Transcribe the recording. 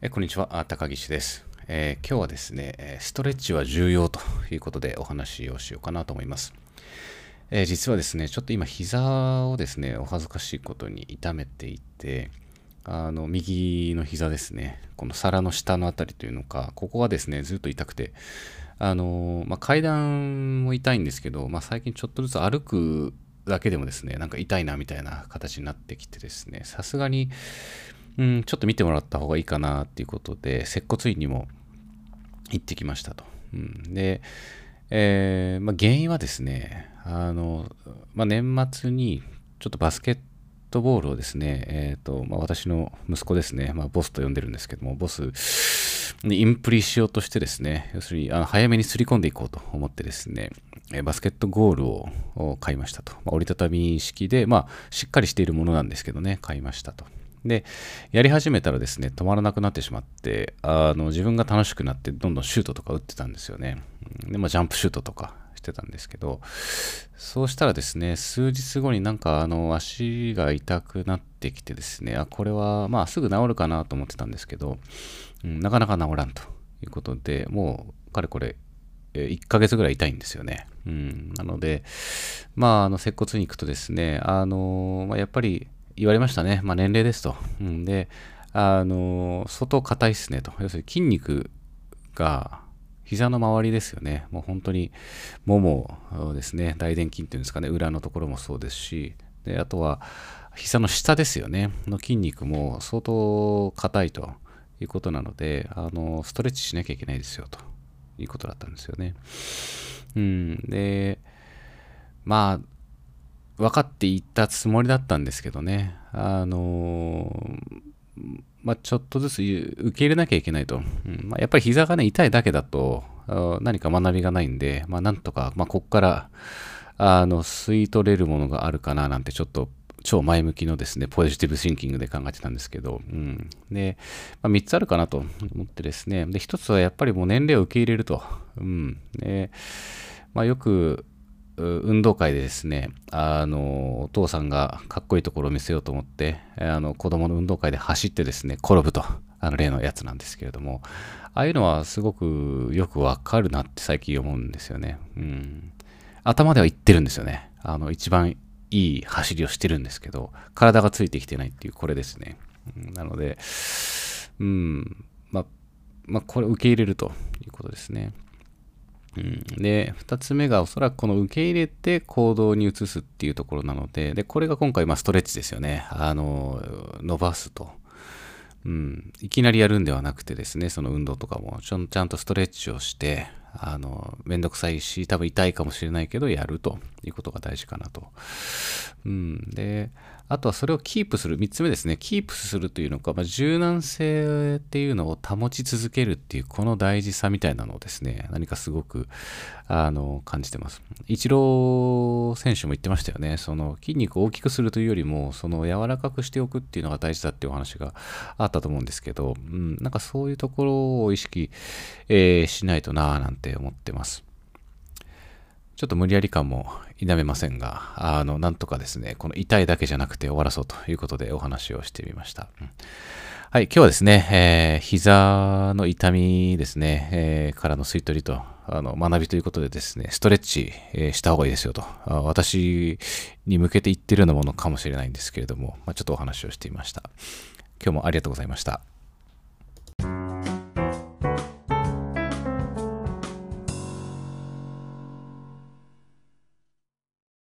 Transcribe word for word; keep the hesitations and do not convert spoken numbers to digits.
えこんにちは、高岸です、えー。今日はですね、ストレッチは重要ということでお話をしようかなと思います。えー、実はですね、ちょっと今膝をですね、お恥ずかしいことに痛めていて、あの右の膝ですね、この皿の下のあたりというのか、ここがですね、ずっと痛くて、あのまあ、階段も痛いんですけど、まあ、最近ちょっとずつ歩くだけでもですね、なんか痛いなみたいな形になってきてですね、さすがに、うん、ちょっと見てもらった方がいいかなっていうことで、接骨院にも行ってきましたと。うん、で、えーまあ、原因はですね、あの、まあ、年末にちょっとバスケットボールをですね、えーとまあ、私の息子ですね、まあ、ボスと呼んでるんですけども、ボスにインプリしようとしてですね、要するにあの早めにすり込んでいこうと思ってですね、バスケットゴールを買いましたと。まあ、折りたたみ式で、まあ、しっかりしているものなんですけどね、買いましたと。で、やり始めたらですね、止まらなくなってしまって、あの自分が楽しくなって、どんどんシュートとか打ってたんですよね。で、まあ、ジャンプシュートとかしてたんですけど、そうしたらですね、数日後になんかあの足が痛くなってきてですね、あ、これはまあすぐ治るかなと思ってたんですけど、うん、なかなか治らんということで、もうかれこれ、いっかげつぐらい痛いんですよね。うん、なので、まあ、あの接骨に行くとですね、あのまあ、やっぱり、言われましたね。まあ、年齢ですと。うん、で、あの、相当硬いですねと。要するに筋肉が膝の周りですよね。もう本当に、ももですね、大臀筋っていうんですかね、裏のところもそうですし、であとは膝の下ですよね、の筋肉も相当硬いということなので、あの、ストレッチしなきゃいけないですよということだったんですよね。うん、で、まあ、分かっていたつもりだったんですけどね、あのー、まあ、ちょっとずつ受け入れなきゃいけないと。うんまあ、やっぱり膝がね、痛いだけだと、何か学びがないんで、まあ、なんとか、まあ、こっから、あの、吸い取れるものがあるかななんて、ちょっと、超前向きのですね、ポジティブシンキングで考えてたんですけど、うん。で、まあ、みっつあるかなと思ってですね、で、ひとつはやっぱりもう年齢を受け入れると。うん。で、まあ、よく、運動会でですね、あのお父さんがかっこいいところを見せようと思って、あの子供の運動会で走ってですね、転ぶと、あの例のやつなんですけれども、ああいうのはすごくよくわかるなって最近思うんですよね。うん、頭では言ってるんですよね。あの一番いい走りをしてるんですけど、体がついてきてないっていう、これですね。うん、なので、うん、まあ、まあ、これを受け入れるということですね。でふたつめがおそらくこの受け入れて行動に移すっていうところなので、でこれが今回まあストレッチですよね。あの伸ばすと、うん、いきなりやるんではなくてですね、その運動とかもちゃん、ちゃんとストレッチをして、あのめんどくさいし、多分痛いかもしれないけどやるということが大事かなと。うん、であとはそれをキープする、みっつめですね、キープするというのか、まあ、柔軟性っていうのを保ち続けるっていう、この大事さみたいなのをですね、何かすごくあの感じてます。イチロー選手も言ってましたよね。その筋肉を大きくするというよりも、その柔らかくしておくっていうのが大事だっていうお話があったと思うんですけど、うん、なんかそういうところを意識、えー、しないとなぁなんて思ってます。ちょっと無理やり感も否めませんが、あの、なんとかですね、この痛いだけじゃなくて終わらそうということでお話をしてみました。うん、はい、今日はですね、えー、膝の痛みですね、えー、からの吸い取りと、あの、学びということでですね、ストレッチ、えー、した方がいいですよと、私に向けて言ってるようなものかもしれないんですけれども、まあ、ちょっとお話をしてみました。今日もありがとうございました。